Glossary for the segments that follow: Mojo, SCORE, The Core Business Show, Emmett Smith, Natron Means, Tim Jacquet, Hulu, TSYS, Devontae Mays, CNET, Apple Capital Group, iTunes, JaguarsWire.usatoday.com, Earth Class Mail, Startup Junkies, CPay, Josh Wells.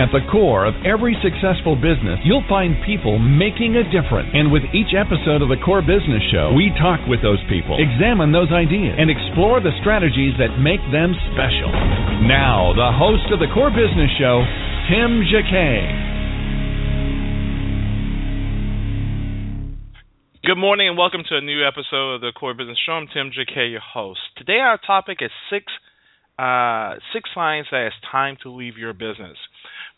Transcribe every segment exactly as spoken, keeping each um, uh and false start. At the core of every successful business, you'll find people making a difference. And with each episode of the Core Business Show, we talk with those people, examine those ideas, and explore the strategies that make them special. Now, the host of the Core Business Show, Tim Jacquet. Good morning and welcome to a new episode of the Core Business Show. I'm Tim Jacquet, your host. Today our topic is six uh, six signs that it's time to leave your business.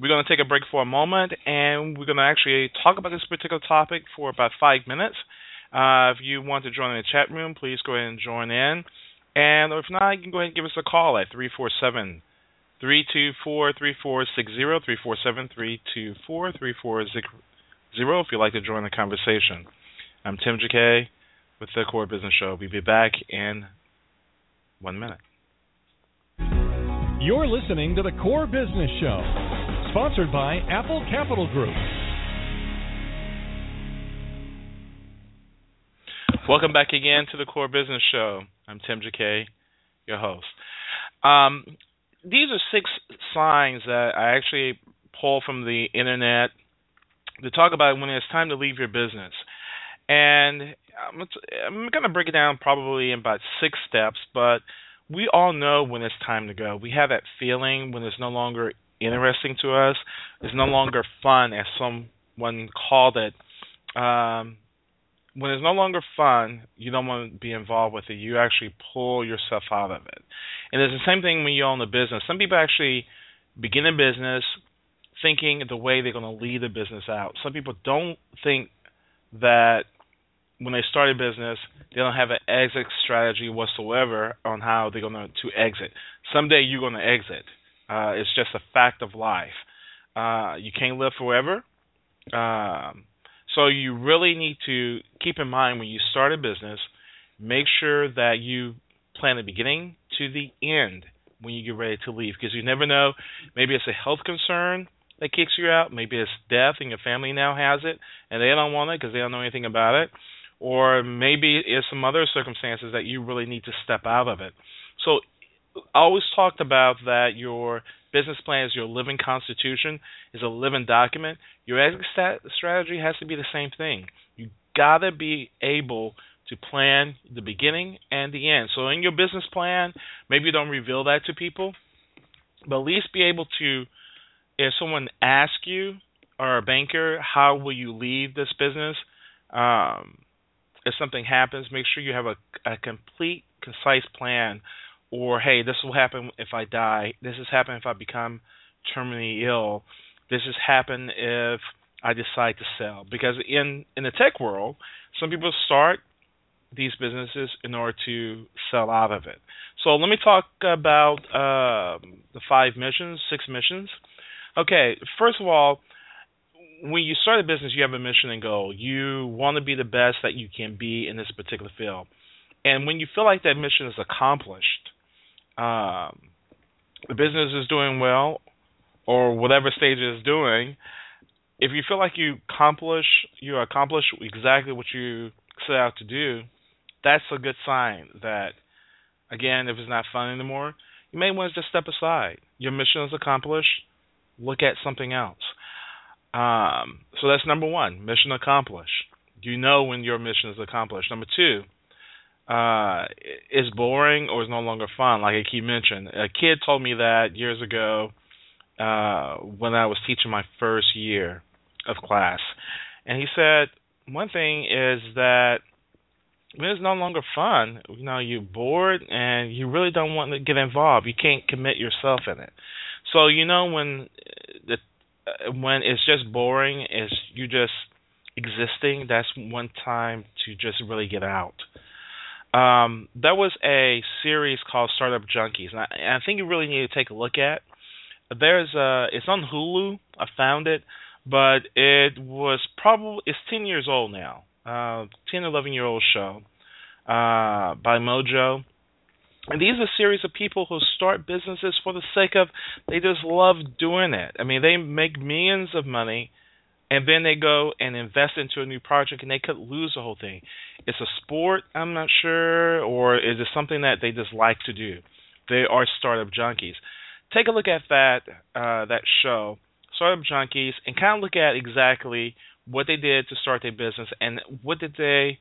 We're going to take a break for a moment, and we're going to actually talk about this particular topic for about five minutes. Uh, if you want to join in the chat room, please go ahead and join in. And if not, you can go ahead and give us a call at three four seven, three two four, three four six zero, three four seven, three two four, three four six zero if you'd like to join the conversation. I'm Tim Jacquet with the Core Business Show. We'll be back in one minute. You're listening to the Core Business Show, sponsored by Apple Capital Group. Welcome back again to the Core Business Show. I'm Tim Jacquet, your host. Um, these are six signs that I actually pull from the internet to talk about when it's time to leave your business. And I'm going to break it down probably in about six steps, but we all know when it's time to go. We have that feeling when it's no longer interesting to us. It's no longer fun, as someone called it. Um, when it's no longer fun, you don't want to be involved with it. You actually pull yourself out of it. And it's the same thing when you own a business. Some people actually begin a business thinking the way they're going to lead the business out. Some people don't think that when they start a business, they don't have an exit strategy whatsoever on how they're going to, to exit. Someday you're going to exit. Uh, it's just a fact of life. Uh, you can't live forever. Um, so you really need to keep in mind when you start a business, make sure that you plan the beginning to the end when you get ready to leave, because you never know. Maybe it's a health concern that kicks you out. Maybe it's death and your family now has it and they don't want it because they don't know anything about it. Or maybe it's some other circumstances that you really need to step out of it. So I always talked about that your business plan is your living constitution, is a living document. Your exit stat- strategy has to be the same thing. You got to be able to plan the beginning and the end. So in your business plan, maybe you don't reveal that to people, but at least be able to, if someone asks you or a banker, how will you leave this business? Um, if something happens, make sure you have a, a complete, concise plan. Or, hey, this will happen if I die. This has happened if I become terminally ill. This has happened if I decide to sell. Because in, in the tech world, some people start these businesses in order to sell out of it. So let me talk about uh, the five missions, six missions. Okay, first of all, when you start a business, you have a mission and goal. You want to be the best that you can be in this particular field. And when you feel like that mission is accomplished, um, the business is doing well, or whatever stage it is doing, if you feel like you accomplish, you accomplish exactly what you set out to do, that's a good sign that, again, if it's not fun anymore, you may want to just step aside. Your mission is accomplished. Look at something else. Um, so that's number one, mission accomplished. You know when your mission is accomplished. Number two, uh, it's boring or it's no longer fun, like I keep mentioning. A kid told me that years ago uh, when I was teaching my first year of class. And he said, one thing is that when it's no longer fun, you know, you're bored and you really don't want to get involved. You can't commit yourself in it. So you know when the when it's just boring, is you just existing. That's one time to just really get out. Um, that was a series called Startup Junkies, and I, and I think you really need to take a look at. There's a, it's on Hulu. I found it, but it was probably it's ten years old now, uh, ten, eleven year old show uh, by Mojo. And these are a series of people who start businesses for the sake of, they just love doing it. I mean, they make millions of money, and then they go and invest into a new project, and they could lose the whole thing. It's a sport, I'm not sure, or is it something that they just like to do? They are startup junkies. Take a look at that uh, that show, Startup Junkies, and kind of look at exactly what they did to start their business and what did they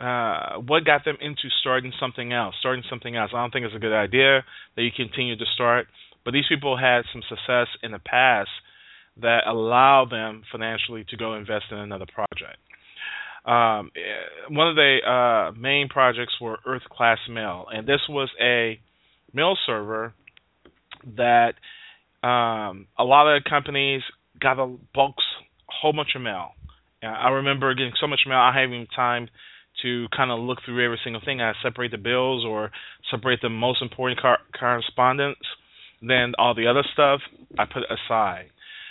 uh, what got them into starting something else, starting something else. I don't think it's a good idea that you continue to start, but these people had some success in the past that allow them financially to go invest in another project. Um, one of the uh, main projects were Earth Class Mail, and this was a mail server that um, a lot of companies got a bulk, whole bunch of mail. And I remember getting so much mail, I hadn't even time to kind of look through every single thing. I separate the bills or separate the most important car- correspondence. Then all the other stuff I put aside.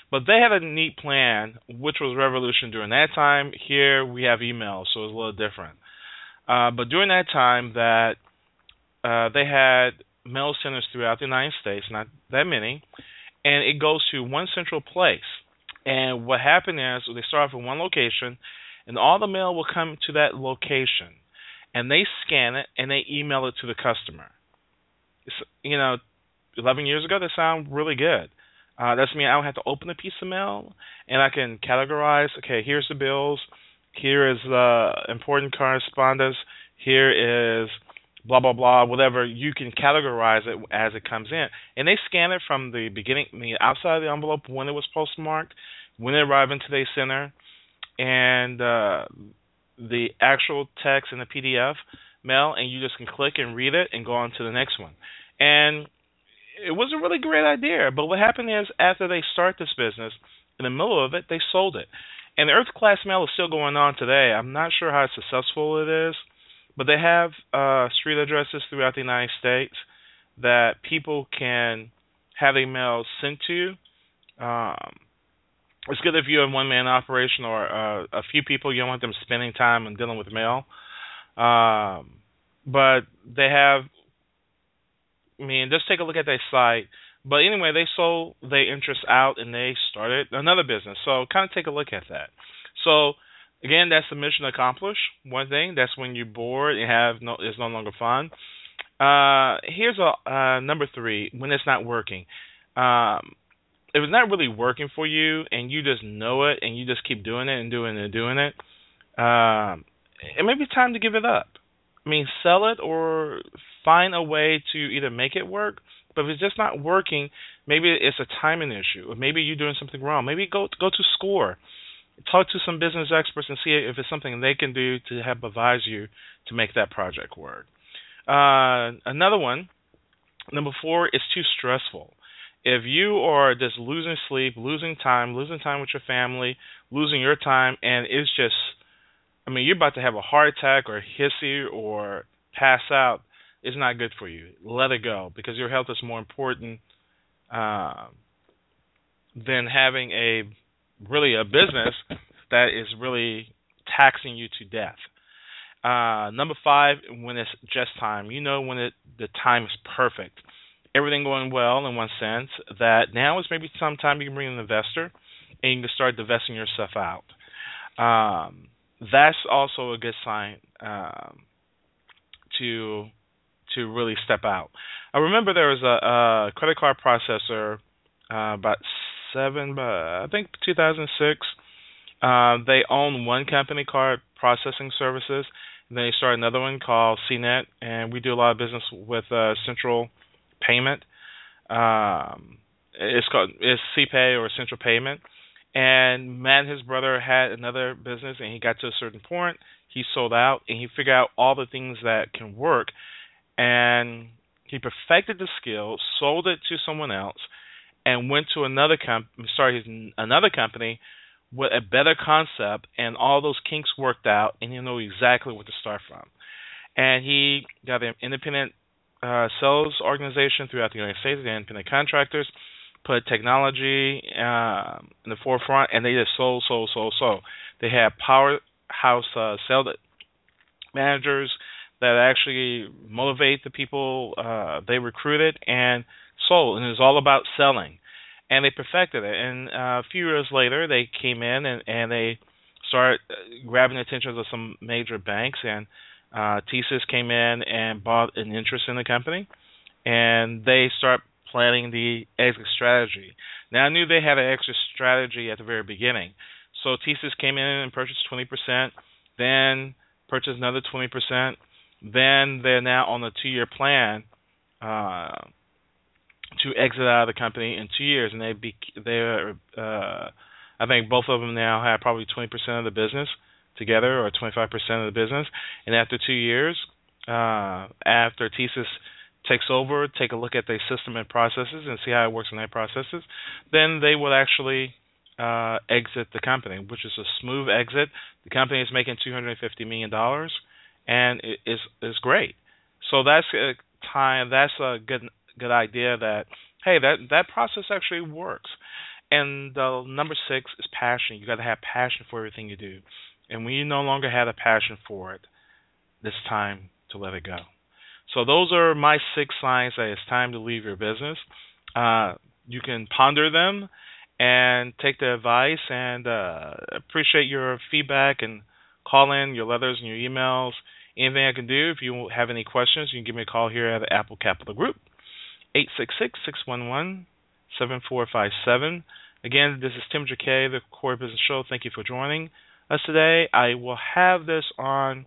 But they had a neat plan, which was revolution during that time. Here we have email, so it's a little different. Uh, but during that time that uh, they had mail centers throughout the United States, not that many, and it goes to one central place. And what happened is they started from one location, and all the mail will come to that location, and they scan it, and they email it to the customer. It's, you know, eleven years ago, that sounded really good. Uh, that's mean I don't have to open a piece of mail, and I can categorize, okay, here's the bills, here is uh, important correspondence, here is blah, blah, blah, whatever. You can categorize it as it comes in. And they scan it from the beginning, the outside of the envelope, when it was postmarked, when it arrived into their center, and uh, the actual text in the P D F mail, and you just can click and read it and go on to the next one. And it was a really great idea, but what happened is after they start this business, in the middle of it, they sold it. And the Earth Class Mail is still going on today. I'm not sure how successful it is, but they have uh, street addresses throughout the United States that people can have their mail sent to. Um, it's good if you have one-man operation or uh, a few people. You don't want them spending time and dealing with mail. Um, but they have... I mean, just take a look at their site. But anyway, they sold their interest out and they started another business. So kind of take a look at that. So, again, that's the mission accomplished. One thing, that's when you're bored and have no, it's no longer fun. Uh, here's a uh, number three, when it's not working. Um, if it's not really working for you and you just know it and you just keep doing it and doing it and doing it, um, it may be time to give it up. I mean, sell it or find a way to either make it work, but if it's just not working, maybe it's a timing issue, or maybe you're doing something wrong. Maybe go go to SCORE, talk to some business experts and see if it's something they can do to help advise you to make that project work. Uh, another one, number four, it's too stressful. If you are just losing sleep, losing time, losing time with your family, losing your time, and it's just I mean, you're about to have a heart attack or hissy or pass out. It's not good for you. Let it go because your health is more important uh, than having a really a business that is really taxing you to death. Uh, number five, when it's just time. You know when it, the time is perfect. Everything going well in one sense that now is maybe sometime you can bring an investor and you can start divesting yourself out. Um That's also a good sign um, to to really step out. I remember there was a, a credit card processor uh, about seven, but I think two thousand six. Uh, they owned one company, Card Processing Services, and then they started another one called C net, and we do a lot of business with uh, Central Payment. Um, it's called it's CPay or Central Payment. And Matt and his brother had another business, and he got to a certain point. He sold out, and he figured out all the things that can work. And he perfected the skill, sold it to someone else, and went to another company, started his, another company with a better concept, and all those kinks worked out, and he knew exactly what to start from. And he got an independent uh, sales organization throughout the United States, the independent contractors, put technology uh, in the forefront, and they just sold, sold, sold, sold. They had powerhouse uh, sales managers. that actually motivate the people uh, they recruited and sold. And it was all about selling. And they perfected it. And uh, a few years later, they came in and, and they started grabbing the attention of some major banks. And uh, TSYS came in and bought an interest in the company. And they start planning the exit strategy. Now, I knew they had an exit strategy at the very beginning. So TSYS came in and purchased twenty percent, then purchased another twenty percent. Then they're now on a two-year plan uh, to exit out of the company in two years, and they be, they're uh, I think both of them now have probably twenty percent of the business together, or twenty-five percent of the business. And after two years, uh, after TSYS takes over, take a look at their system and processes and see how it works in their processes, then they will actually uh, exit the company, which is a smooth exit. The company is making two hundred fifty million dollars. And it's it's great. So that's a time. That's a good good idea. That hey, that that process actually works. And the number six is passion. You got to have passion for everything you do. And when you no longer have a passion for it, it's time to let it go. So those are my six signs that it's time to leave your business. Uh, you can ponder them and take the advice, and uh, appreciate your feedback, and call in your letters and your emails. Anything I can do. If you have any questions, you can give me a call here at the Apple Capital Group, eight six six, six one one, seven four five seven. Again, this is Tim Jacquet, the Core Business Show. Thank you for joining us today. I will have this on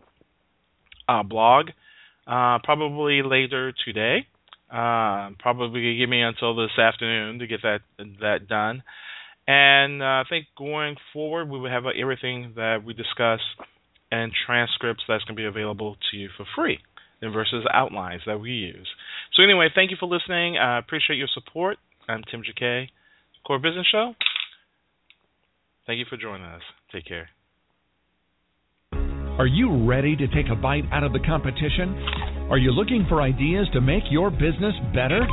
our blog uh, probably later today. Uh, probably give me until this afternoon to get that that done. And uh, I think going forward, we will have uh, everything that we discuss and transcripts that's going to be available to you for free versus outlines that we use. So anyway, thank you for listening. I uh, appreciate your support. I'm Tim Jacquet, Core Business Show. Thank you for joining us. Take care. Are you ready to take a bite out of the competition? Are you looking for ideas to make your business better?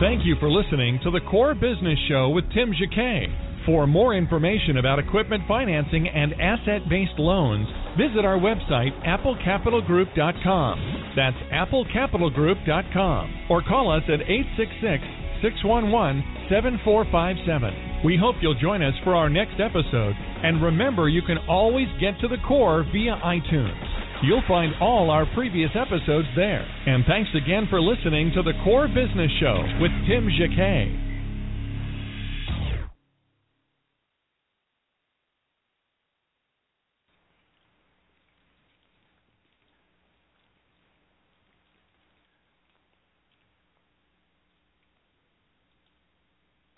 Thank you for listening to the Core Business Show with Tim Jacquet. For more information about equipment financing and asset-based loans, visit our website, apple capital group dot com. That's apple capital group dot com. Or call us at eight six six, six one one, seven four five seven. We hope you'll join us for our next episode. And remember, you can always get to the Core via iTunes. You'll find all our previous episodes there. And thanks again for listening to The Core Business Show with Tim Jacquet.